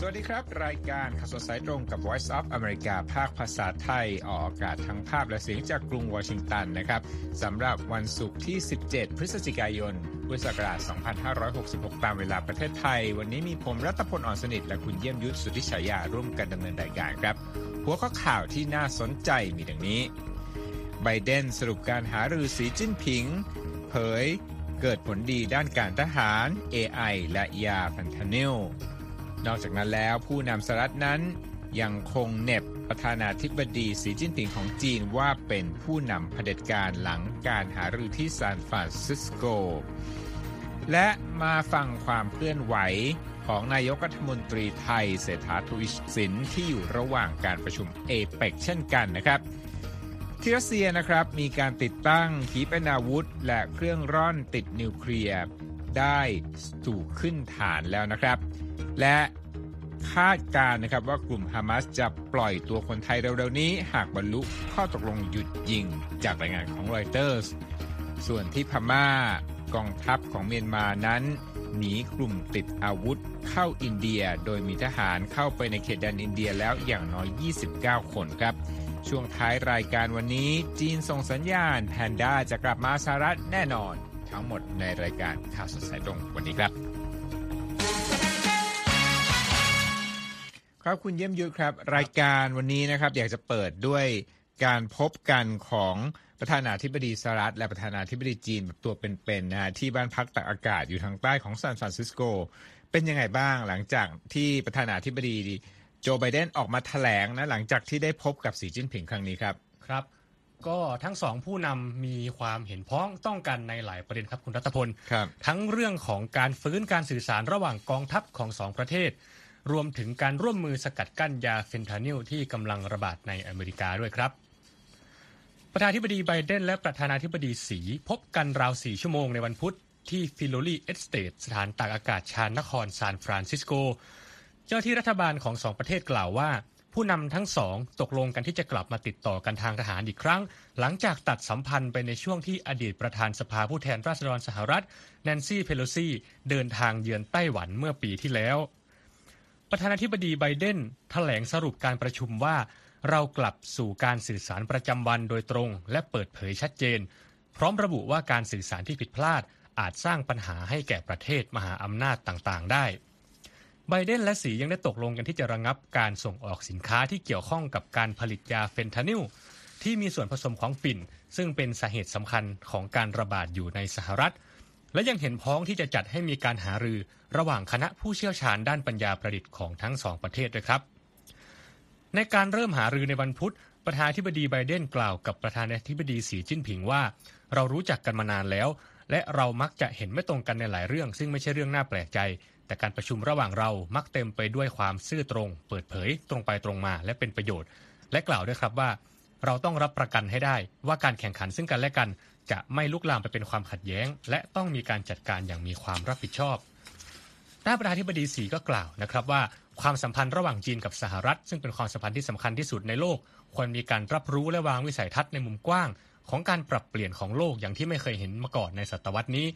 สวัสดีครับรายการข่าวสดสายตรงกับ Voice of America ภาคภาษาไทยออกอากาศทั้งภาพและเสียงจากกรุงวอชิงตันนะครับสำหรับวันศุกร์ที่ 17 พฤศจิกายน พุทธศักราช 2566 ตามเวลาประเทศไทยวันนี้มีผมรัตพล อ่อนสนิทและคุณเยี่ยมยุทธ สุทธิฉายาร่วมกันดำเนินรายการครับหัวข้อข่าวที่น่าสนใจมีดังนี้ไบเดนสรุปการหารือสีจิ้นผิงเผยเกิดผลดีด้านการทหาร AI และยาแฟนทานิลนอกจากนั้นแล้วผู้นำสหรัฐนั้นยังคงเหน็บประธานาธิบดีสีจิ้นผิงของจีนว่าเป็นผู้นำเผด็จการหลังการหารือที่ซานฟรานซิสโกและมาฟังความเคลื่อนไหวของนายกรัฐมนตรีไทยเศรษฐา ทวีสินที่อยู่ระหว่างการประชุมเอเปกเช่นกันนะครับที่รัสเซียนะครับมีการติดตั้งขีปนาวุธและเครื่องร่อนติดนิวเคลียร์ได้สู่ขึ้นฐานแล้วนะครับและคาดการณ์นะครับว่ากลุ่มฮามาสจะปล่อยตัวคนไทยเร็วๆนี้หากบรรลุข้อตกลงหยุดยิงจากรายงานของ Reuters ส่วนที่พม่ากองทัพของเมียนมานั้นหนีกลุ่มติดอาวุธเข้าอินเดียโดยมีทหารเข้าไปในเขตแดนอินเดียแล้วอย่างน้อย29คนครับช่วงท้ายรายการวันนี้จีนส่งสัญญาณแพนด้าจะกลับมาสหรัฐแน่นอนทั้งหมดในรายการข่าวสดสายตรงวันนี้ครับครับคุณเยี่ยมยุทธครับรายการวันนี้นะครับอยากจะเปิดด้วยการพบกันของประธานาธิบดีสหรัฐและประธานาธิบดีจีนแบบตัวเป็นๆนะฮะที่บ้านพักตากอากาศอยู่ทางใต้ของซานฟรานซิสโกเป็นยังไงบ้างหลังจากที่ประธานาธิบดีโจไบเดนออกมาแถลงนะหลังจากที่ได้พบกับสีจิ้นผิงครั้งนี้ครับครับก็ทั้งสองผู้นำมีความเห็นพ้องต้องกันในหลายประเด็นครับคุณรัตพลครับทั้งเรื่องของการฟื้นการสื่อสารระหว่างกองทัพของสองประเทศรวมถึงการร่วมมือสกัดกั้นยาเฟนทานิลที่กำลังระบาดในอเมริกาด้วยครับประธานาธิบดีไบเดนและประธานาธิบดีสีพบกันราว4ชั่วโมงในวันพุธที่ฟิโลลีเอสเตทสถานตากอากาศชานนครซานฟรานซิสโกเจ้าที่รัฐบาลของสองประเทศกล่าวว่าผู้นำทั้งสองตกลงกันที่จะกลับมาติดต่อกันทางทหารอีกครั้งหลังจากตัดสัมพันธ์ไปในช่วงที่อดีตประธานสภาผู้แทนราษฎรสหรัฐแนนซี่เพโลซีเดินทางเยือนไต้หวันเมื่อปีที่แล้วประธานาธิบดีไบเดนแถลงสรุปการประชุมว่าเรากลับสู่การสื่อสารประจำวันโดยตรงและเปิดเผยชัดเจนพร้อมระบุว่าการสื่อสารที่ผิดพลาดอาจสร้างปัญหาให้แก่ประเทศมหาอำนาจต่างๆได้ไบเดนและสียังได้ตกลงกันที่จะระงับการส่งออกสินค้าที่เกี่ยวข้องกับการผลิตยาเฟนทานิลที่มีส่วนผสมของฝิ่นซึ่งเป็นสาเหตุสำคัญของการระบาดอยู่ในสหรัฐและยังเห็นพ้องที่จะจัดให้มีการหารือระหว่างคณะผู้เชี่ยวชาญด้านปัญญาประดิษฐ์ของทั้งสองประเทศด้วยครับในการเริ่มหารือในวันพุธประธานาธิบดีไบเดนกล่าวกับประธานาธิบดีสีจิ้นผิงว่าเรารู้จักกันมานานแล้วและเรามักจะเห็นไม่ตรงกันในหลายเรื่องซึ่งไม่ใช่เรื่องน่าแปลกใจแต่การประชุมระหว่างเรามักเต็มไปด้วยความซื่อตรงเปิดเผยตรงไปตรงมาและเป็นประโยชน์และกล่าวด้วยครับว่าเราต้องรับประกันให้ได้ว่าการแข่งขันซึ่งกันและกันจะไม่ลุกลามไปเป็นความขัดแย้งและต้องมีการจัดการอย่างมีความรับผิดชอบด้านประธานาธิบดีสีก็กล่าวนะครับว่าความสัมพันธ์ระหว่างจีนกับสหรัฐซึ่งเป็นความสัมพันธ์ที่สำคัญที่สุดในโลกควรมีการรับรู้และวางวิสัยทัศน์ในมุมกว้างของการปรับเปลี่ยนของโลกอย่างที่ไม่เคยเห็นมาก่อนในศตวรรษนี้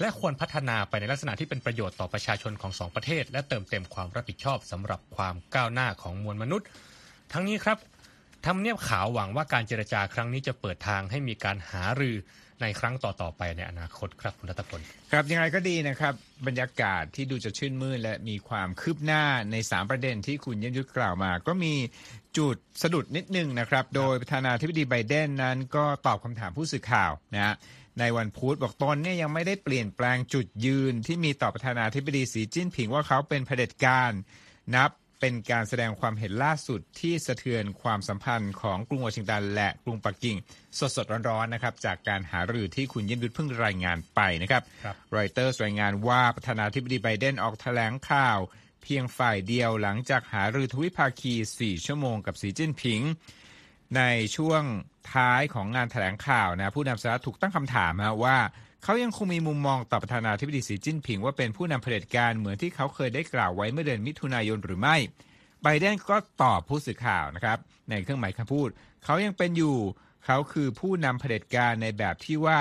และควรพัฒนาไปในลักษณะที่เป็นประโยชน์ต่อประชาชนของสองประเทศและเติมเต็มความรับผิดชอบสำหรับความก้าวหน้าของมวลมนุษย์ทั้งนี้ครับทำเนียบขาวหวังว่าการเจรจาครั้งนี้จะเปิดทางให้มีการหารือในครั้งต่อๆไปในอนาคตครับคุณรัตพลครับยังไงก็ดีนะครับบรรยากาศที่ดูจะชื่นมื่นและมีความคืบหน้าใน3ประเด็นที่คุณเยี่ยมยุทธกล่าวมาก็มีจุดสะดุดนิดนึงนะครับโดยประธานาธิบดีไบเดนนั้นก็ตอบคำถามผู้สื่อข่าวนะในวันพุธบอกตนเนี่ยยังไม่ได้เปลี่ยนแปลงจุดยืนที่มีต่อประธานาธิบดีสีจิ้นผิงว่าเขาเป็นเผด็จการนับเป็นการแสดงความเห็นล่าสุดที่สะเทือนความสัมพันธ์ของกรุงวอชิงตันและกรุงปักกิ่งสดๆร้อนๆนะครับจากการหารือที่คุณเยี่ยมยุทธเพิ่งรายงานไปนะครับ Reuters รายงานว่าประธานาธิบดีไบเดนออกแถลงข่าวเพียงฝ่ายเดียวหลังจากหารือทวิภาคี4ชั่วโมงกับสีจิ้นผิงในช่วงท้ายของงานแถลงข่าวนะผู้นำสหรัฐถูกตั้งคำถามว่าเขายังคงมีมุมมองต่อประธานาธิบดีสีจิ้นผิงว่าเป็นผู้นำเผด็จการเหมือนที่เขาเคยได้กล่าวไว้เมื่อเดือนมิถุนายนหรือไม่ไบเดนก็ตอบผู้สื่อข่าวนะครับในเครื่องหมายคำพูดเขายังเป็นอยู่เขาคือผู้นำเผด็จการในแบบที่ว่า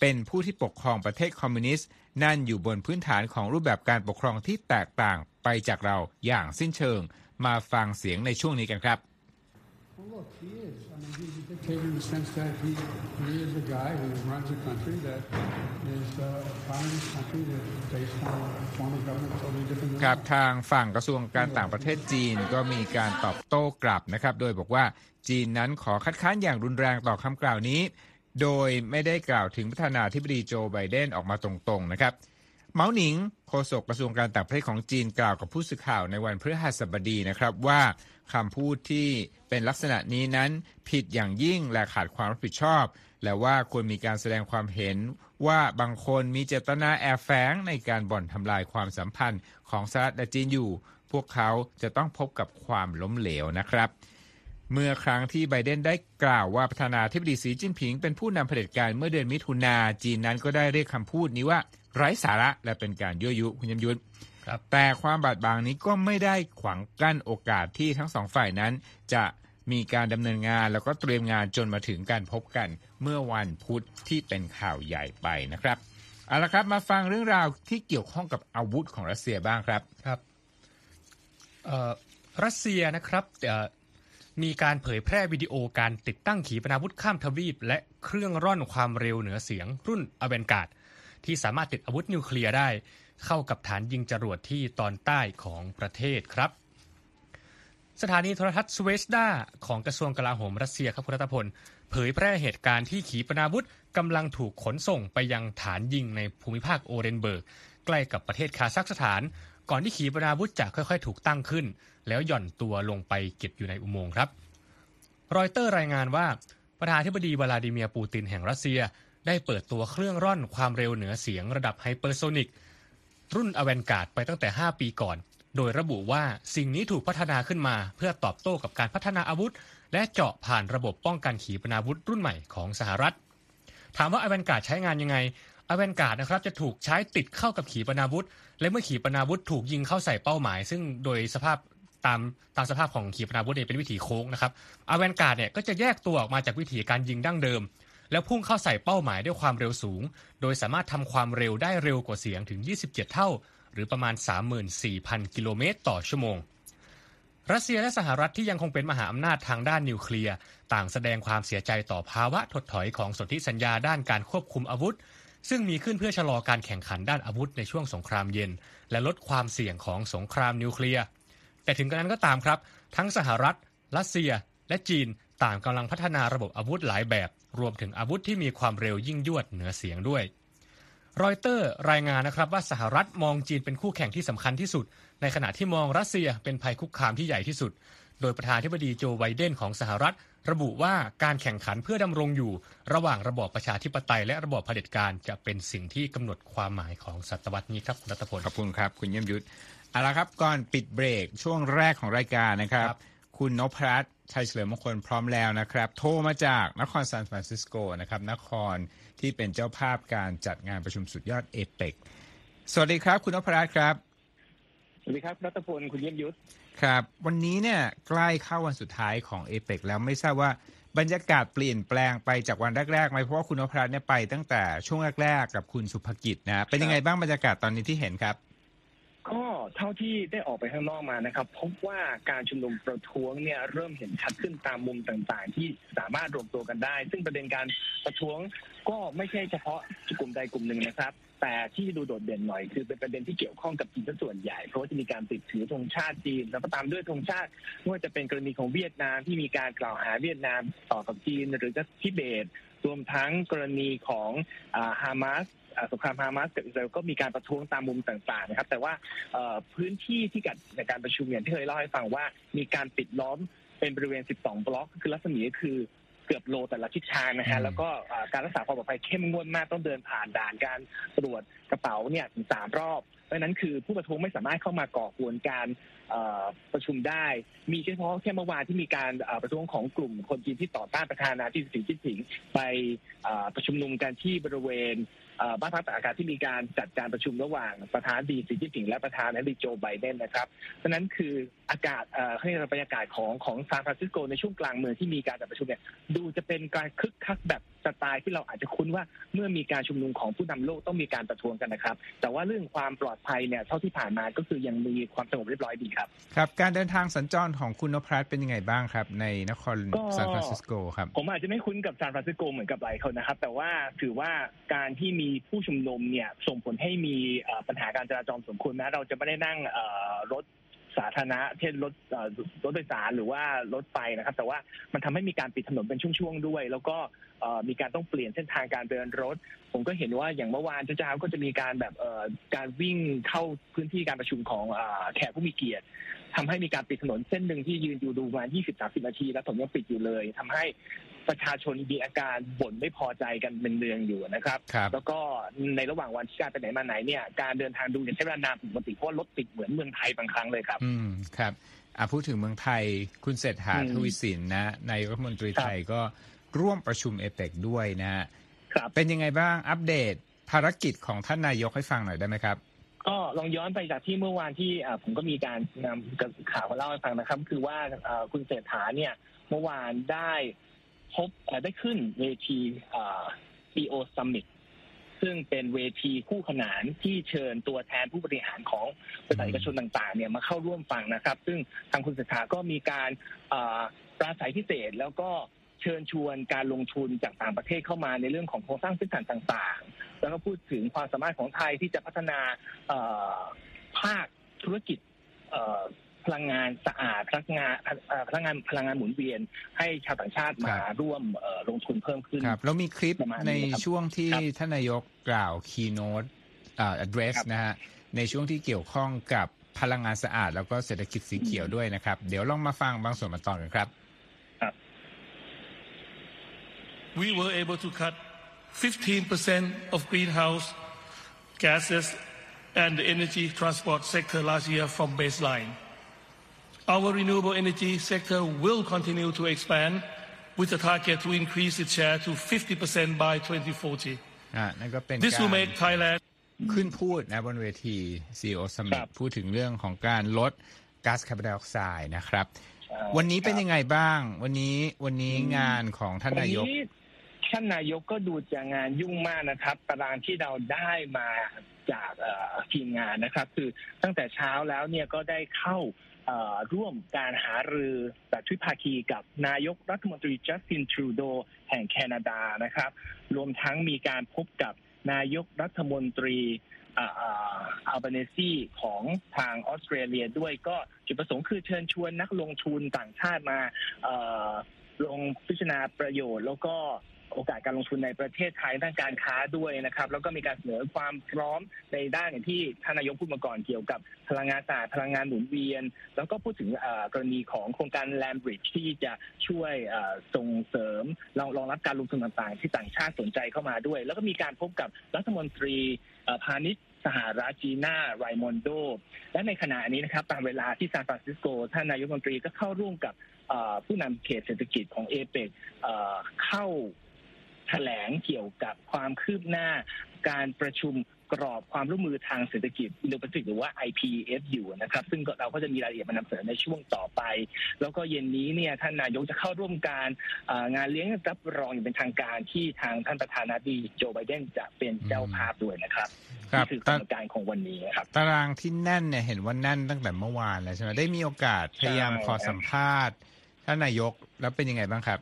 เป็นผู้ที่ปกครองประเทศคอมมิวนิสต์นั่นอยู่บนพื้นฐานของรูปแบบการปกครองที่แตกต่าง ไปจากเราอย่างสิ้นเชิงมาฟังเสียงในช่วงนี้กันครับ well, look, he is. I mean, he's a dictator in the sense that he is a guy who runs a country that is foreign country that based on form of government totally different. ครับทางฝั่งกระทรวงการต่างประเทศจีนก็มีการตอบโต้กลับนะครับโดยบอกว่าจีนนั้นขอคัดค้านอย่างรุนแรงต่อคำกล่าวนี้โดยไม่ได้กล่าวถึงประธานาธิบดีโจไบเดนออกมาตรงๆนะครับเมาหนิงโฆษกกระทรวงการต่างประเทศของจีนกล่าวกับผู้สื่อข่าวในวันพฤหัสบดีนะครับว่าคำพูดที่เป็นลักษณะนี้นั้นผิดอย่างยิ่งและขาดความรับผิดชอบและว่าควรมีการแสดงความเห็นว่าบางคนมีเจตนาแอบแฝงในการบ่อนทำลายความสัมพันธ์ของสหรัฐและจีนอยู่พวกเขาจะต้องพบกับความล้มเหลวนะครับเมื่อครั้งที่ไบเดนได้กล่าวว่าประธานาธิบดีสีจิ้นผิงเป็นผู้นำเผด็จการเมื่อเดือนมิถุนาจีนนั้นก็ได้เรียกคำพูดนี้ว่าไร้สาระและเป็นการยั่วยุคุณยมยุทธแต่ความบาดบางนี้ก็ไม่ได้ขวางกั้นโอกาสที่ทั้งสองฝ่ายนั้นจะมีการดำเนินงานแล้วก็เตรียมงานจนมาถึงการพบกันเมื่อวันพุธที่เป็นข่าวใหญ่ไปนะครับเอาละครับมาฟังเรื่องราวที่เกี่ยวข้องกับอาวุธของรัสเซียบ้างครับครับรัสเซียนะครับมีการเผยแพร่วิดีโอการติดตั้งขีปนาวุธข้ามทวีปและเครื่องร่อนความเร็วเหนือเสียงรุ่นอแวนการ์ดที่สามารถติดอาวุธนิวเคลียร์ได้เข้ากับฐานยิงจรวดที่ตอนใต้ของประเทศครับสถานีโทรทัศน์สเวซด้าของกระทรวงกลาโหมรัสเซียครับคุณรัตพลเผยแพร่เหตุการณ์ที่ขีปนาวุธกำลังถูกขนส่งไปยังฐานยิงในภูมิภาคโอเรนเบิร์กใกล้กับประเทศคาซัคสถานก่อนที่ขีปนาวุธจะค่อยๆถูกตั้งขึ้นแล้วหย่อนตัวลงไปเก็บอยู่ในอุโมงค์ครับรอยเตอร์รายงานว่าประธานาธิบดีวลาดิเมียร์ปูตินแห่งรัสเซียได้เปิดตัวเครื่องร่อนความเร็วเหนือเสียงระดับไฮเปอร์โซนิกรุ่นอแวนการ์ดไปตั้งแต่5ปีก่อนโดยระบุว่าสิ่งนี้ถูกพัฒนาขึ้นมาเพื่อตอบโต้กับการพัฒนาอาวุธและเจาะผ่านระบบป้องกันขีปนาวุธรุ่นใหม่ของสหรัฐถามว่าอแวนการ์ดใช้งานยังไงอแวนการ์ดนะครับจะถูกใช้ติดเข้ากับขีปนาวุธและเมื่อขีปนาวุธถูกยิงเข้าใส่เป้าหมายซึ่งโดยสภาพตามสภาพของขีปนาวุธเนี่ยเป็นวิถีโค้งนะครับอแวนการ์ดเนี่ยก็จะแยกตัวออกมาจากวิถีการยิงดั้งเดิมแล้วพุ่งเข้าใส่เป้าหมายด้วยความเร็วสูงโดยสามารถทำความเร็วได้เร็วกว่าเสียงถึง27เท่าหรือประมาณ 34,000 กิโลเมตรต่อชั่วโมงรัสเซียและสหรัฐที่ยังคงเป็นมหาอำนาจทางด้านนิวเคลียร์ต่างแสดงความเสียใจต่อภาวะถดถอยของสนธิสัญญาด้านการควบคุมอาวุธซึ่งมีขึ้นเพื่อชะลอการแข่งขันด้านอาวุธในช่วงสงครามเย็นและลดความเสี่ยงของสงครามนิวเคลียร์แต่ถึงกระนั้นก็ตามครับทั้งสหรัฐรัสเซียและจีนต่างกำลังพัฒนาระบบอาวุธหลายแบบรวมถึงอาวุธที่มีความเร็วยิ่งยวดเหนือเสียงด้วยรอยเตอร์รายงานนะครับว่าสหรัฐมองจีนเป็นคู่แข่งที่สำคัญที่สุดในขณะที่มองรัสเซียเป็นภัยคุกคามที่ใหญ่ที่สุดโดยประธานาธิบดีโจไบเดนของสหรัฐระบุว่าการแข่งขันเพื่อดำรงอยู่ระหว่างระบอบประชาธิปไตยและระบอบเผด็จการจะเป็นสิ่งที่กำหนดความหมายของศตวรรษนี้ครับคุณรัตพลขอบคุณครับคุณเยี่ยมยุทธเอาละครับก่อนปิดเบรกช่วงแรกของรายการนะครับคุณนพรัตน์ชัยเฉลิมมงคลพร้อมแล้วนะครับโทรมาจากนครซานฟรานซิสโกนะครับนครที่เป็นเจ้าภาพการจัดงานประชุมสุดยอดเอเปคสวัสดีครับคุณนพรัตน์ครับสวัสดีครับรัตพลคุณเยี่ยมยุทธครับวันนี้เนี่ยใกล้เข้าวันสุดท้ายของเอเปคแล้วไม่ทราบว่าบรรยากาศเปลี่ยนแปลงไปจากวันแรกๆไหมเพราะว่าคุณนพรัตน์เนี่ยไปตั้งแต่ช่วงแรกๆกับคุณสุภกิจนะเป็นยังไงบ้างบรรยากาศตอนนี้ที่เห็นครับก็เท่าที่ได้ออกไปข้างนอกมานะครับพบว่าการชุมนุมประท้วงเนี่ยเริ่มเห็นชัดขึ้นตามมุมต่างๆที่สามารถรวมตัวกันได้ซึ่งประเด็นการประท้วงก็ไม่ใช่เฉพาะกลุ่มใดกลุ่มหนึ่งนะครับแต่ที่ดูโดดเด่นหน่อยคือเป็นประเด็นที่เกี่ยวข้องกับจีนส่วนใหญ่เพราะจะมีการติดถือธงชาติจีนแล้วก็ตามด้วยธงชาติไม่ว่าจะเป็นกรณีของเวียดนามที่มีการกล่าวหาเวียดนามต่อกับจีนหรือก็ทิเบตรวมทั้งกรณีของฮามาสสงครามฮามาสกับอิสราเอลก็มีการประท้วงตามมุมต่างๆนะครับแต่ว่าพื้นที่ที่จัดในการประชุมอย่างที่เคยเล่าให้ฟังว่ามีการปิดล้อมเป็นบริเวณ12บล็อกคือรัศมีคือเกือบโลแต่ละทิศทางนะฮะแล้วก็การรักษาความปลอดภัยเข้มงวดมากต้องเดินผ่านด่านการตรวจกระเป๋าเนี่ยถึง3รอบเพราะฉะนั้นคือผู้ประท้วงไม่สามารถเข้ามาก่อกวนการประชุมได้มีเฉพาะแค่เมื่อวานที่มีการประท้วงของกลุ่มคนจีนที่ต่อต้านประธานาธิบดีสีจิ้นผิงไปประชุมนุมกันที่บริเวณ บ้านพักตากอากาศที่มีการจัดการประชุมระหว่างประธานดีสีจิ้นผิงและประธานาธิบดีโจไบเดนนะครับฉะนั้นคืออากาศข้างในบรรยากาศของซานฟรานซิสโกในช่วงกลางเมืองที่มีการจัดประชุมเนี่ยดูจะเป็นการคึกคักแบบสไตล์ที่เราอาจจะคุ้นว่าเมื่อมีการชุมนุมของผู้นำโลกต้องมีการประท้วงกันนะครับแต่ว่าเรื่องความปลอดภัยเนี่ยเท่าที่ผ่านมาก็คือยังมีความสงบเรียบร้อยดีครับครับการเดินทางสัญจรของคุณนพรัตน์เป็นยังไงบ้างครับในนครซานฟรานซิสโกครับผมอาจจะไม่คุ้นกับซานฟรานซิสโกเหมือนกับหลายคนนะครับแต่ว่าถือว่าการที่มีผู้ชุมนุมเนี่ยส่งผลให้มีปัญหาการจราจรสมควรนะเราจะไม่ได้นั่งรถสาธารณะเช่นรถโดยสารหรือว่ารถไฟนะครับแต่ว่ามันทำให้มีการปิดถนนเป็นช่วงๆด้วยแล้วก็มีการต้องเปลี่ยนเส้นทางการเดินรถผมก็เห็นว่าอย่างเมื่อวานเช้าก็จะมีการแบบการวิ่งเข้าพื้นที่การประชุมของแขกผู้มีเกียรติทำให้มีการปิดถนนเส้นหนึ่งที่ยืนอยู่ดูประมาณ 20-30 นาทีแล้วถนนยังปิดอยู่เลยทำให้ประชาชนมีอาการบ่นไม่พอใจกันเป็นเรื่องอยู่นะครับแล้วก็ในระหว่างวันที่การไปไหนมาไหนเนี่ยการเดินทางดูอย่างใช้เวลานานปกติเพราะรถติดเหมือนเมืองไทยบางครั้งเลยครับครับพูดถึงเมืองไทยคุณเศรษฐาทวีสินนะนายกรัฐมนตรีไทยก็ร่วมประชุมเอเปกด้วยนะครับเป็นยังไงบ้างอัปเดตภารกิจของท่านนายกให้ฟังหน่อยได้ไหมครับก็ลองย้อนไปจากที่เมื่อวานที่ผมก็มีการนำข่าวมาเล่าให้ฟังนะครับคือว่าคุณเศรษฐาเนี่ยเมื่อวานได้ขึ้นเวที CEO Summit ซึ่งเป็นเวทีคู่ขนานที่เชิญตัวแทนผู้บริหารของบริษัทเอกชนต่างๆเนี่ยมาเข้าร่วมฟังนะครับซึ่งทางคุณเศรษฐาก็มีการปราศรัยพิเศษแล้วก็เชิญชวนการลงทุนจากต่างประเทศเข้ามาในเรื่องของโครงสร้างพื้นฐานต่างๆแล้วก็พูดถึงความสามารถของไทยที่จะพัฒนาภาคธุรกิจพลังงานสะอาดพลังงานหมุนเวียนให้ชาวต่างชาติมาร่วมลงทุนเพิ่มขึ้นครับแล้วมีคลิปในช่วงที่ท่านนายกกล่าว Keynote Address นะฮะในช่วงที่เกี่ยวข้องกับพลังงานสะอาดแล้วก็เศรษฐกิจสีเขียวด้วยนะครับเดี๋ยวลองมาฟังบางส่วนบางตอนกันครับ We were able to cut 15% of greenhouse gases and the energy transport sector last year from baseline.Our renewable energy sector will continue to expand with a target to increase its share to 50% by 2040. นั่นก็เป็นการขึ้นพูดนะบนเวที CEO Summit พูดถึงเรื่องของการลดก๊าซคาร์บอนไดออกไซด์นะครับวันนี้เป็นยังไงบ้างวันนี้งานของท่านนายกก็ดูจะงานยุ่งมากนะครับตารางที่เราได้มาจากทีมงานนะครับคือตั้งแต่เช้าแล้วเนี่ยก็ได้เข้าร่วมการหารือแบบวิภาคีกับนายกรัฐมนตรีจัสตินทรูโดแห่งแคนาดานะครับรวมทั้งมีการพบกับนายกรัฐมนตรีอัลบาเนซีของทางออสเตรเลียด้วยก็จุดประสงค์คือเชิญชวนนักลงทุนต่างชาติมาลงพิจารณาประโยชน์แล้วก็โอกาสการลงทุนในประเทศไทยด้านการค้าด้วยนะครับแล้วก็มีการเสนอความพร้อมในด้านอย่างที่ท่านนายกพูดมาก่อนเกี่ยวกับพลังงานสะอาดพลังงานหมุนเวียนแล้วก็พูดถึงกรณีของโครงการ Land Bridge ที่จะช่วยส่งเสริมรองรับการลงทุนต่างๆที่ต่างชาติสนใจเข้ามาด้วยแล้วก็มีการพบกับรัฐมนตรีพาณิชย์สหรัฐจีน่าไรมอนโดและในขณะนี้นะครับตามเวลาที่ซานฟรานซิสโกท่านนายกรัฐมนตรีก็เข้าร่วมกับผู้นำเขตเศรษฐกิจของเอเปกเข้าแถลงเกี่ยวกับความคืบหน้าการประชุมกรอบความร่วมมือทางเศรษฐกิจอินโดแปซิฟิกหรือว่า IPFSU นะครับซึ่งเราก็จะมีรายละเอียดมานำเสนอในช่วงต่อไปแล้วก็เย็นนี้เนี่ยท่านนายกจะเข้าร่วมการงานเลี้ยงรับรองอย่างเป็นทางการที่ทางท่านประธานาธิบดีโจไบเดนจะเป็นเจ้าภาพด้วยนะครับนี่คือกิจกรรมของวันนี้ครับตารางที่แน่นเนี่ยเห็นว่าแน่นตั้งแต่เมื่อวานแล้วใช่ไหมได้มีโอกาสพยายามขอสัมภาษณ์ท่านนายกแล้วเป็นยังไงบ้างครับ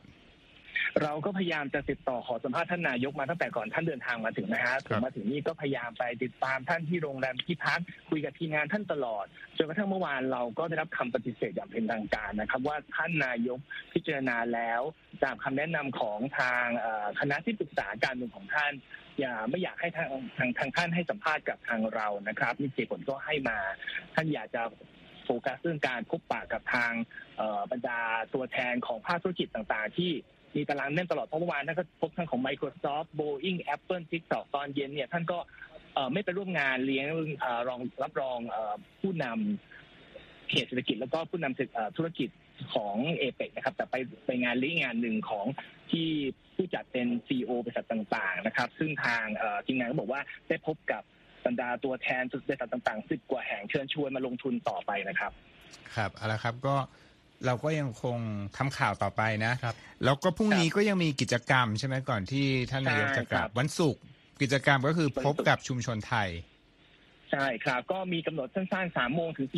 เราก็พยายามจะติดต่อขอสัมภาษณ์ท่านนายกมาตั้งแต่ก่อนท่านเดินทางมาถึงนะฮะถึงมาถึงนี่ก็พยายามไปติดตามท่านที่โรงแรมที่พักคุยกับทีมงานท่านตลอดจนกระทั่งเมื่อวานเราก็ได้รับคำปฏิเสธอย่างเป็นทางการนะครับว่าท่านนายกพิจารณาแล้วตามคำแนะนำของทางคณะที่ปรึกษาการเมืองของท่านอย่าไม่อยากให้ทางท่านให้สัมภาษณ์กับทางเรานะครับนี่เจผลก็ให้มาท่านอยากจะโฟกัสเรื่องการพบปะกับทางบรรดาตัวแทนของภาคธุรกิจต่างๆที่มีตารางแน่นตลอดเพราะเมื่อวานท่านก็พบทั้งของ Microsoft Boeing Apple TikTok ตอนเย็นเนี่ยท่านก็ไม่ไปร่วมงานเลี้ยงรองรับรองผู้นำเขตเศรษฐกิจแล้วก็ผู้นำธุรกิจ ของเอเปกนะครับแต่ไปงานลี้งานหนึ่งของที่ผู้จัดเป็น CEO บริษัทต่างๆนะครับซึ่งทางทีมงานก็บอกว่าได้พบกับบรรดาตัวแทนบริษัทต่างๆ10กว่าแห่งเชิญชวนมาลงทุนต่อไปนะครับครับเอาละครับก็เราก็ยังคงทำข่าวต่อไปนะครับแล้วก็พรุ่งนี้ก็ยังมีกิจกรรมใช่ไหมก่อนที่ท่านนายกจะกลับวันศุกร์กิจกรรมก็คือพบกับชุมชนไทยใช่ครับก็มีกำหนดสั้นๆ 4:00 ถึง 5:00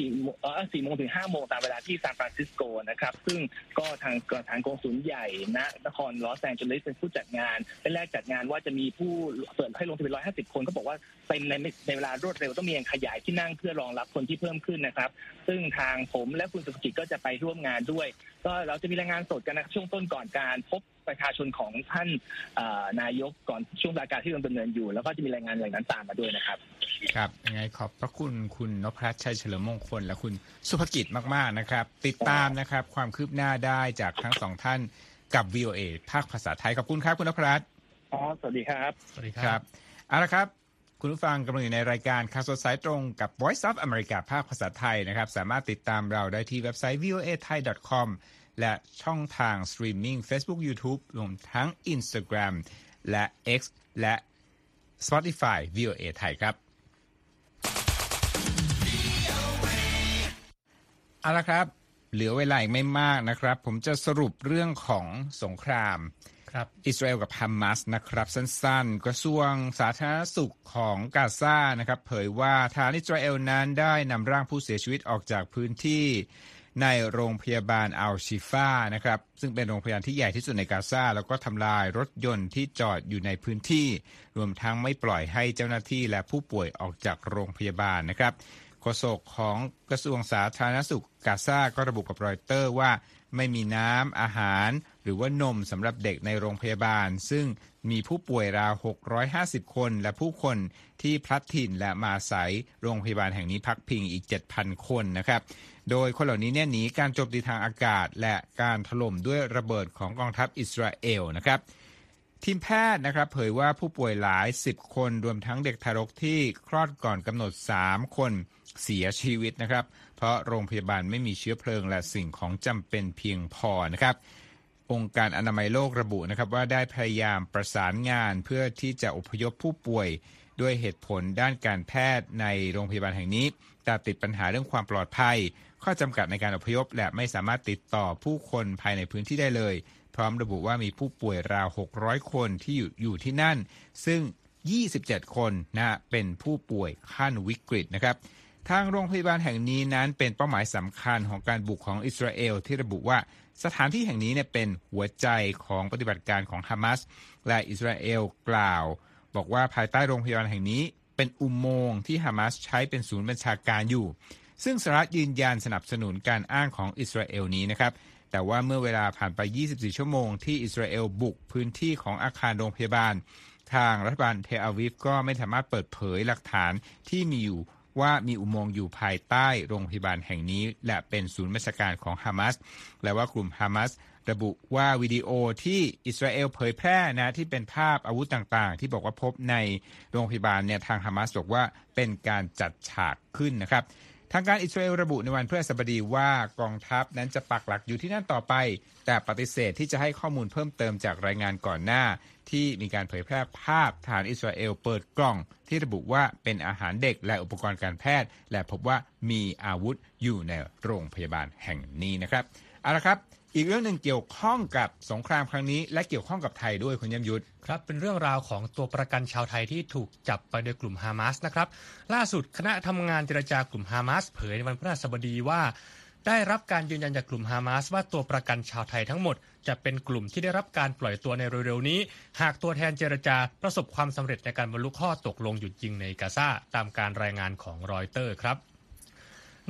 ตามเวลาที่ซานฟรานซิสโกนะครับซึ่งก็ทางกองสุลใหญ่ณนครลอสแอนเจลิสเป็นผู้จัดงานแรกจัดงานว่าจะมีผู้เปิดให้ลงทะเบียน150 คนก็บอกว่าเป็นในเวลารวดเร็วต้องมีการขยายที่นั่งเพื่อรองรับคนที่เพิ่มขึ้นนะครับซึ่งทางผมและคุณสุภกิจก็จะไปร่วมงานด้วยก็เราจะมีรายงานสดกันนะช่วงต้นก่อนการพบประชาชนของท่านนายกก่อนช่วงรายการที่กำลังดำเนินอยู่แล้วก็จะมีรายงานอย่างนั้นตามมาด้วยนะครับครับยังไงขอบพระคุณคุณนพรัตน์ชัยเฉลิมมงคลและคุณสุภกิจมากๆนะครับติดตามนะครับความคืบหน้าได้จากทั้งสองท่านกับ VOA ภาคภาษาไทยขอบคุณครับคุณนพรัตน์สวัสดีครับสวัสดีครับเอาละครับคุณผู้ฟังกำลังอยู่ในรายการข่าวสดสายตรงกับ Voice of America ภาคภาษาไทยนะครับสามารถติดตามเราได้ที่เว็บไซต์ voathai.comและช่องทางสตรีมมิ่ง Facebook YouTube รวมทั้ง Instagram และ X และ Spotify VOA ไทยครับเอาละครับเหลือเวลาอีกไม่มากนะครับผมจะสรุปเรื่องของสงครามครับอิสราเอลกับฮามาสนะครับสั้นๆกระทรวงสาธารณสุขของกาซานะครับเผยว่าทางอิสราเอลนั้นได้นำร่างผู้เสียชีวิตออกจากพื้นที่ในโรงพยาบาลอัลชิฟานะครับซึ่งเป็นโรงพยาบาลที่ใหญ่ที่สุดในกาซาแล้วก็ทำลายรถยนต์ที่จอดอยู่ในพื้นที่รวมทั้งไม่ปล่อยให้เจ้าหน้าที่และผู้ป่วยออกจากโรงพยาบาลนะครับโฆษกของกระทรวงสาธารณสุขกาซาก็ระบุกับรอยเตอร์ว่าไม่มีน้ำอาหารหรือว่านมสำหรับเด็กในโรงพยาบาลซึ่งมีผู้ป่วยราว650 คนและผู้คนที่พลัดถิ่นและมาอาศัยโรงพยาบาลแห่งนี้พักพิงอีก 7,000 คนนะครับโดยคนเหล่านี้หนีการโจมตีทางอากาศและการถล่มด้วยระเบิดของกองทัพอิสราเอลนะครับทีมแพทย์นะครับเผยว่าผู้ป่วยหลาย10 คนรวมทั้งเด็กทารกที่คลอดก่อนกำหนด3 คนเสียชีวิตนะครับเพราะโรงพยาบาลไม่มีเชื้อเพลิงและสิ่งของจำเป็นเพียงพอนะครับองค์การอนามัยโลกระบุนะครับว่าได้พยายามประสานงานเพื่อที่จะอพยพผู้ป่วยด้วยเหตุผลด้านการแพทย์ในโรงพยาบาลแห่งนี้แต่ติดปัญหาเรื่องความปลอดภัยข้อจำกัดในการอพยพและไม่สามารถติดต่อผู้คนภายในพื้นที่ได้เลยพร้อมระบุว่ามีผู้ป่วยราว600 คนที่อยู่ที่นั่นซึ่ง27 คนนะเป็นผู้ป่วยขั้นวิกฤตนะครับทางโรงพยาบาลแห่งนี้นั้นเป็นเป้าหมายสำคัญของการบุกของอิสราเอลที่ระบุว่าสถานที่แห่งนี้เนี่ยเป็นหัวใจของปฏิบัติการของฮามาสและอิสราเอลกล่าวบอกว่าภายใต้โรงพยาบาลแห่งนี้เป็นอุโมงค์ที่ฮามาสใช้เป็นศูนย์บัญชาการอยู่ซึ่งสหรัฐยืนยันสนับสนุนการอ้างของอิสราเอลนี้นะครับแต่ว่าเมื่อเวลาผ่านไป24 ชั่วโมงที่อิสราเอลบุกพื้นที่ของอาคารโรงพยาบาลทางรัฐบาลเทลอาวีฟก็ไม่สามารถเปิดเผยหลักฐานที่มีอยู่ว่ามีอุโมงค์อยู่ภายใต้โรงพยาบาลแห่งนี้และเป็นศูนย์บัญชาการของฮามาสและว่ากลุ่มฮามาสระบุว่าวิดีโอที่อิสราเอลเผยแพร่นะที่เป็นภาพอาวุธต่างๆที่บอกว่าพบในโรงพยาบาลเนี่ยทางฮามาสบอกว่าเป็นการจัดฉากขึ้นนะครับทางการอิสราเอลระบุในวันพฤหัสบดีว่ากองทัพนั้นจะปักหลักอยู่ที่นั่นต่อไปแต่ปฏิเสธที่จะให้ข้อมูลเพิ่มเติมจากรายงานก่อนหน้าที่มีการเผยแพร่ภาพทหารอิสราเอลเปิดกล่องที่ระบุว่าเป็นอาหารเด็กและอุปกรณ์การแพทย์และพบว่ามีอาวุธอยู่ในโรงพยาบาลแห่งนี้นะครับเอาละครับอีกเรื่องนึงเกี่ยวข้องกับสงครามครั้งนี้และเกี่ยวข้องกับไทยด้วยคุณยมยุทธครับเป็นเรื่องราวของตัวประกันชาวไทยที่ถูกจับไปโดยกลุ่มฮามาสนะครับล่าสุดคณะทำงานเจรจากลุ่มฮามาสเผยในวันพฤหัสบดีว่าได้รับการยืนยันจากกลุ่มฮามาสว่าตัวประกันชาวไทยทั้งหมดจะเป็นกลุ่มที่ได้รับการปล่อยตัวในเร็วๆนี้หากตัวแทนเจรจาประสบความสำเร็จในการบรรลุข้อตกลงหยุดยิงในกาซาตามการรายงานของรอยเตอร์ครับ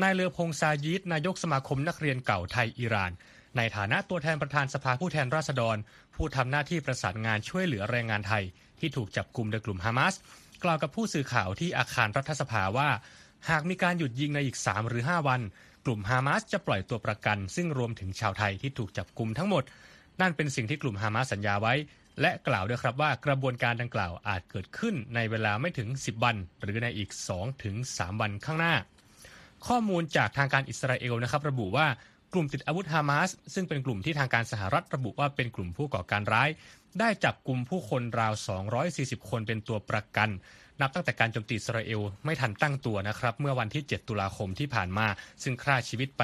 นายเลอพงษ์ซายิดนายกสมาคมนักเรียนเก่าไทยอิหร่านในฐานะตัวแทนประธานสภาผู้แทนราษฎรผู้ทำหน้าที่ประสานงานช่วยเหลือแรงงานไทยที่ถูกจับกุมโดยกลุ่มฮามาสกล่าวกับผู้สื่อข่าวที่อาคารรัฐสภาว่าหากมีการหยุดยิงในอีก3หรือ5วันกลุ่มฮามาสจะปล่อยตัวประกันซึ่งรวมถึงชาวไทยที่ถูกจับกุมทั้งหมดนั่นเป็นสิ่งที่กลุ่มฮามาสสัญญาไว้และกล่าวด้วยครับว่ากระบวนการดังกล่าวอาจเกิดขึ้นในเวลาไม่ถึง10วันหรือในอีก 2-3 วันข้างหน้าข้อมูลจากทางการอิสราเอลนะครับระบุว่า กลุ่มติดอาวุธฮามาสซึ่งเป็นกลุ่มที่ทางการสหรัฐระบุว่าเป็นกลุ่มผู้ก่อการร้ายได้จับกลุ่มผู้คนราว240คนเป็นตัวประกันนับตั้งแต่การโจมตีอิสราเอลไม่ทันตั้งตัวนะครับเมื่อวันที่7ตุลาคมที่ผ่านมาซึ่งฆ่าชีวิตไป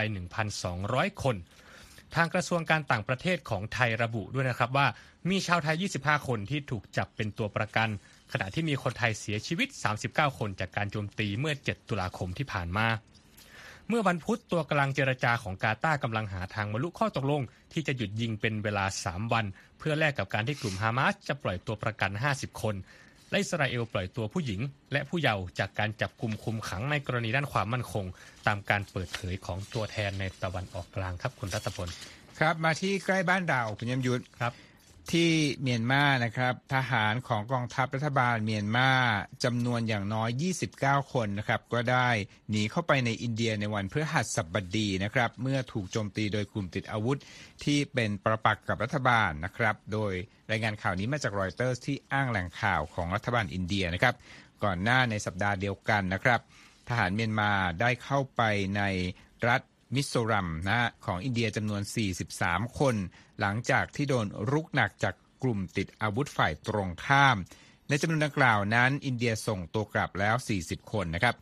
1,200 คนทางกระทรวงการต่างประเทศของไทยระบุด้วยนะครับว่ามีชาวไทย25คนที่ถูกจับเป็นตัวประกันขณะที่มีคนไทยเสียชีวิต39คนจากการโจมตีเมื่อ7ตุลาคมที่ผ่านมาเมื่อวันพุธตัวกำลังเจรจาของกาตาร์กำลังหาทางบรรลุข้อตกลงที่จะหยุดยิงเป็นเวลา3วันเพื่อแลกกับการที่กลุ่มฮามาสจะปล่อยตัวประกัน50คนและอิสราเอลปล่อยตัวผู้หญิงและผู้เยาว์จากการจับกุมคุมขังในกรณีด้านความมั่นคงตามการเปิดเผยของตัวแทนในตะวันออกกลางครับคุณรัตพลครับมาที่ใกล้บ้านเราคุณยมยุทธครับที่เมียนมานะครับทหารของกองทัพรัฐบาลเมียนมาจำนวนอย่างน้อย29คนนะครับก็ได้หนีเข้าไปในอินเดียในวันพฤหัสบดีนะครับเมื่อถูกโจมตีโดยกลุ่มติดอาวุธที่เป็นประปักษ์กับรัฐบาลนะครับโดยรายงานข่าวนี้มาจาก Reuters ที่อ้างแหล่งข่าวของรัฐบาลอินเดียนะครับก่อนหน้าในสัปดาห์เดียวกันนะครับทหารเมียนมาได้เข้าไปในรัฐมิโซรัมนะของอินเดียจำนวน43คนหลังจากที่โดนรุกหนักจากกลุ่มติดอาวุธฝ่ายตรงข้ามในจำนวนดังกล่าวนั้นอินเดียส่งตัวกลับแล้ว40คนนะครับ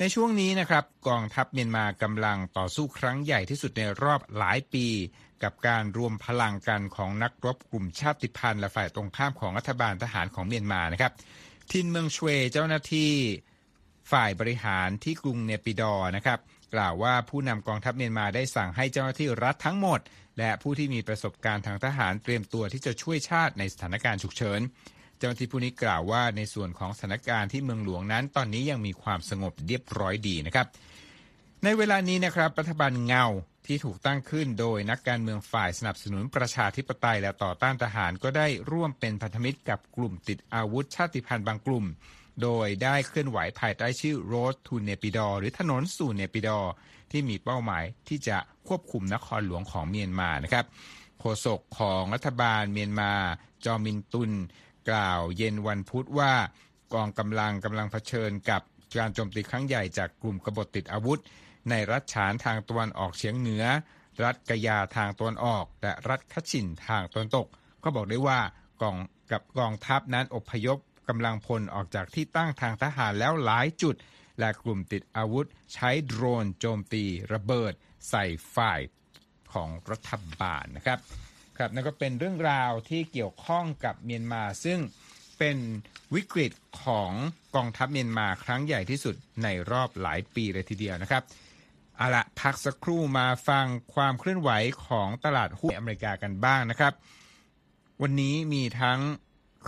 ในช่วงนี้นะครับกองทัพเมียนมากำลังต่อสู้ครั้งใหญ่ที่สุดในรอบหลายปีกับการรวมพลังกันของนักรบกลุ่มชาติพันธุ์และฝ่ายตรงข้ามของรัฐบาลทหารของเมียนมานะครับทินเมืองชเวเจ้าหน้าที่ฝ่ายบริหารที่กรุงเนปิดอร์นะครับกล่าวว่าผู้นำกองทัพเมียนมาได้สั่งให้เจ้าหน้าที่รัฐทั้งหมดและผู้ที่มีประสบการณ์ทางทหารเตรียมตัวที่จะช่วยชาติในสถานการณ์ฉุกเฉินเจ้าหน้าที่ผู้นี้กล่าวว่าในส่วนของสถานการณ์ที่เมืองหลวงนั้นตอนนี้ยังมีความสงบเรียบร้อยดีนะครับในเวลานี้นะครับรัฐบาลเงาที่ถูกตั้งขึ้นโดยนักการเมืองฝ่ายสนับสนุนประชาธิปไตยและต่อต้านทหารก็ได้ร่วมเป็นพันธมิตรกับกลุ่มติดอาวุธชาติพันธุ์บางกลุ่มโดยได้เคลื่อนไหวภายใต้ชื่อ Road to Naypyidaw หรือถนนสู่เนปิดอร์ที่มีเป้าหมายที่จะควบคุมนครหลวงของเมียนมานะครับโฆษกของรัฐบาลเมียนมาจอมินตุนกล่าวเย็นวันพุธว่ากองกำลังเผชิญกับการโจมตีครั้งใหญ่จากกลุ่มกบฏติดอาวุธในรัฐฉานทางตะวันออกเฉียงเหนือรัฐกะยาทางตะวันออกและรัฐคัชชินทางตะวันตกก็บอกได้ว่ากองทัพนั้นอพยพกำลังพลออกจากที่ตั้งทางทหารแล้วหลายจุดและกลุ่มติดอาวุธใช้โดรนโจมตีระเบิดใส่ฝ่ายของรัฐบาลนะครับครับนั่นก็เป็นเรื่องราวที่เกี่ยวข้องกับเมียนมาซึ่งเป็นวิกฤตของกองทัพเมียนมาครั้งใหญ่ที่สุดในรอบหลายปีเลยทีเดียวนะครับเอาละพักสักครู่มาฟังความเคลื่อนไหวของตลาดหุ้นอเมริกากันบ้างนะครับวันนี้มีทั้ง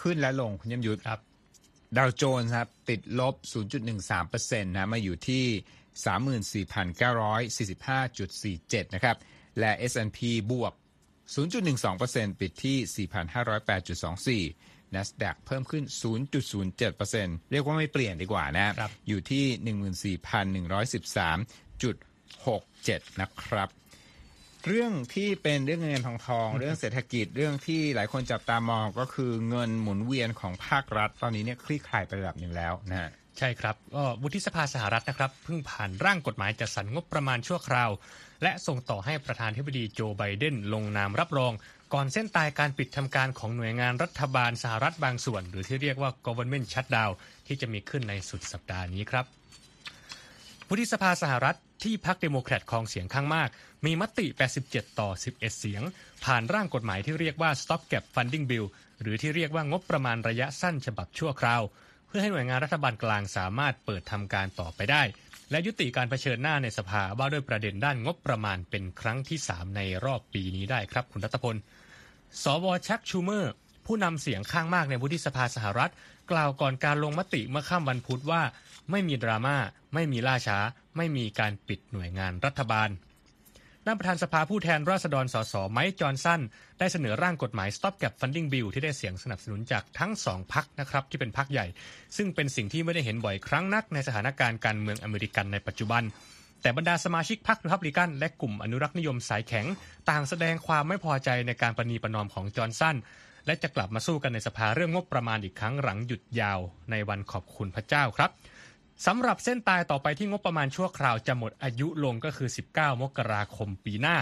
ขึ้นและลงคุณยมยุทธครับดาวโจนส์ครับติดลบ 0.13% นะมาอยู่ที่ 34,945.47 นะครับและ S&P บวก 0.12% ปิดที่ 4,508.24 Nasdaq เพิ่มขึ้น 0.07% เรียกว่าไม่เปลี่ยนดีกว่านะอยู่ที่ 14,113.67 นะครับเรื่องที่เป็นเรื่องเงินทอง เรื่องเศรษฐกิจเรื่องที่หลายคนจับตามองก็คือเงินหมุนเวียนของภาครัฐตอนนี้เนี่ยคลี่คลายไประดับหนึ่งแล้วนะใช่ครับก็วุฒิสภาสหรัฐนะครับเพิ่งผ่านร่างกฎหมายจัดสรรงบประมาณชั่วคราวและส่งต่อให้ประธานาธิบดีโจไบเดนลงนามรับรองก่อนเส้นตายการปิดทำการของหน่วยงานรัฐบาลสหรัฐบางส่วนหรือที่เรียกว่า government shutdown ที่จะมีขึ้นในสุดสัปดาห์นี้ครับวุฒิสภาสหรัฐที่พรรคเดโมแครตครองเสียงข้างมากมีมติ87ต่อ11เสียงผ่านร่างกฎหมายที่เรียกว่า Stop Gap Funding Bill หรือที่เรียกว่างบประมาณระยะสั้นฉบับชั่วคราวเพื่อให้หน่วยงานรัฐบาลกลางสามารถเปิดทำการต่อไปได้และยุติการเผชิญหน้าในสภาว่าด้วยประเด็นด้านงบประมาณเป็นครั้งที่3ในรอบปีนี้ได้ครับคุณรัตพลสว.ชักชูเมอร์ผู้นำเสียงข้างมากในวุฒิสภาสหรัฐกล่าวก่อนการลงมติเมื่อค่ำวันพุธว่าไม่มีดราม่าไม่มีล่าช้าไม่มีการปิดหน่วยงานรัฐบาลด้านประธานสภาผู้แทนราษฎรสส.ไมค์จอห์นสันได้เสนอร่างกฎหมาย Stop Gap Funding Bill ที่ได้เสียงสนับสนุนจากทั้ง2พรรคนะครับที่เป็นพรรคใหญ่ซึ่งเป็นสิ่งที่ไม่ได้เห็นบ่อยครั้งนักในสถานการณ์การเมืองอเมริกันในปัจจุบันแต่บรรดาสมาชิกพรรครีพับลิกันและกลุ่มอนุรักษนิยมสายแข็งต่างแสดงความไม่พอใจในการประนีประนอมของจอห์นสันและจะกลับมาสู้กันในสภาเรื่องงบประมาณอีกครั้งหลังหยุดยาวในวันขอบคุณพระเจ้าครับ สำหรับเส้นตายต่อไปที่งบประมาณชั่วคราวจะหมดอายุลงก็คือ19มกราคมปีหน้า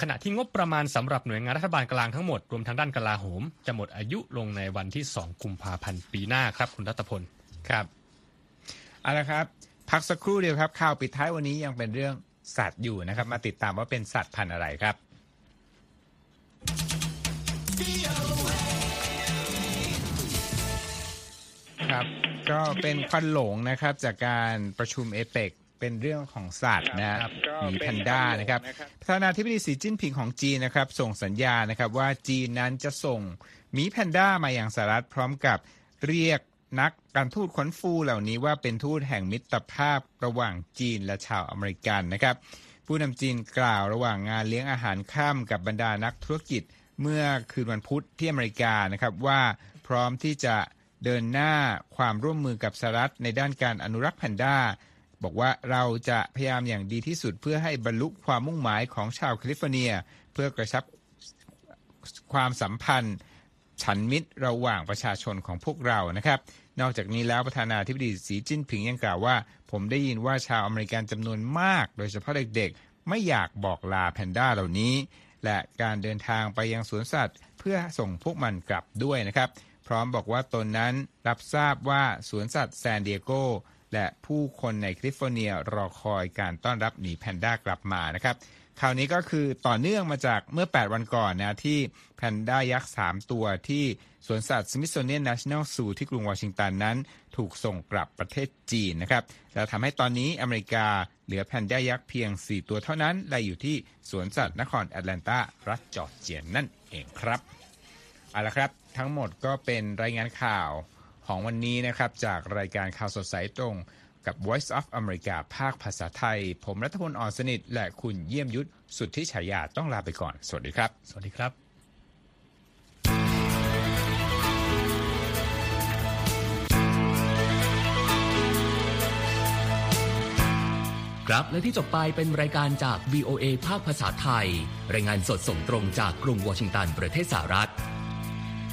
ขณะที่งบประมาณสำหรับหน่วยงานรัฐบาลกลางทั้งหมดรวมทั้งด้านกลาโหมจะหมดอายุลงในวันที่2กุมภาพันธ์ปีหน้าครับคุณรัตพลครับเอาละครับพักสักครู่เดียวครับข่าวปิดท้ายวันนี้ยังเป็นเรื่องสัตว์อยู่นะครับมาติดตามว่าเป็นสัตว์พันธุ์อะไรครับครับก็เป็นควันหลงนะครับจากการประชุมเอเปคเป็นเรื่องของสัตว์นะหมีแพนด้านะครับประธานาธิบดีสีจิ้นผิงของจีนนะครับส่งสัญญานะครับว่าจีนนั้นจะส่งหมีแพนด้ามาอย่างสหรัฐพร้อมกับเรียกนักการทูตขนฟูเหล่านี้ว่าเป็นทูตแห่งมิตรภาพระหว่างจีนและชาวอเมริกันนะครับผู้นำจีนกล่าวระหว่างงานเลี้ยงอาหารค่ำกับบรรดานักธุรกิจเมื่อคืนวันพุธที่อเมริกานะครับว่าพร้อมที่จะเดินหน้าความร่วมมือกับสหรัฐในด้านการอนุรักษ์แพนด้าบอกว่าเราจะพยายามอย่างดีที่สุดเพื่อให้บรรลุความมุ่งหมายของชาวแคลิฟอร์เนียเพื่อกระชับความสัมพันธ์ฉันมิตรระหว่างประชาชนของพวกเรานะครับนอกจากนี้แล้วประธานาธิบดีสีจิ้นผิงยังกล่าวว่าผมได้ยินว่าชาวอเมริกันจำนวนมากโดยเฉพาะเด็กๆไม่อยากบอกลาแพนด้าเหล่านี้และการเดินทางไปยังสวนสัตว์เพื่อส่งพวกมันกลับด้วยนะครับพร้อมบอกว่าตนนั้นรับทราบว่าสวนสัตว์ซานดิเอโกและผู้คนในแคลิฟอร์เนียรอคอยการต้อนรับหมีแพนด้ากลับมานะครับคราวนี้ก็คือต่อเนื่องมาจากเมื่อ8วันก่อนนะที่แพนด้ายักษ์3ตัวที่สวนสัตว์ Smithsonian National Zoo ที่กรุงวอชิงตันนั้นถูกส่งกลับประเทศจีนนะครับและทำให้ตอนนี้อเมริกาเหลือแพนด้ายักษ์เพียง4ตัวเท่านั้นและอยู่ที่สวนสัตว์นครแอตแลนตารัฐจอร์เจียนั่นเองครับเอาละครับทั้งหมดก็เป็นรายงานข่าวของวันนี้นะครับจากรายการข่าวสดสายตรงกับ Voice of America ภาคภาษาไทยผมรัฐพล อ่อนสนิทและคุณเยี่ยมยุทธสุทธิฉายาต้องลาไปก่อนสวัสดีครับสวัสดีครับครับและที่จบไปเป็นรายการจาก VOA ภาคภาษาไทยรายงานสดส่งตรงจากกรุงวอชิงตันประเทศสหรัฐ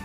ต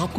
ขอบค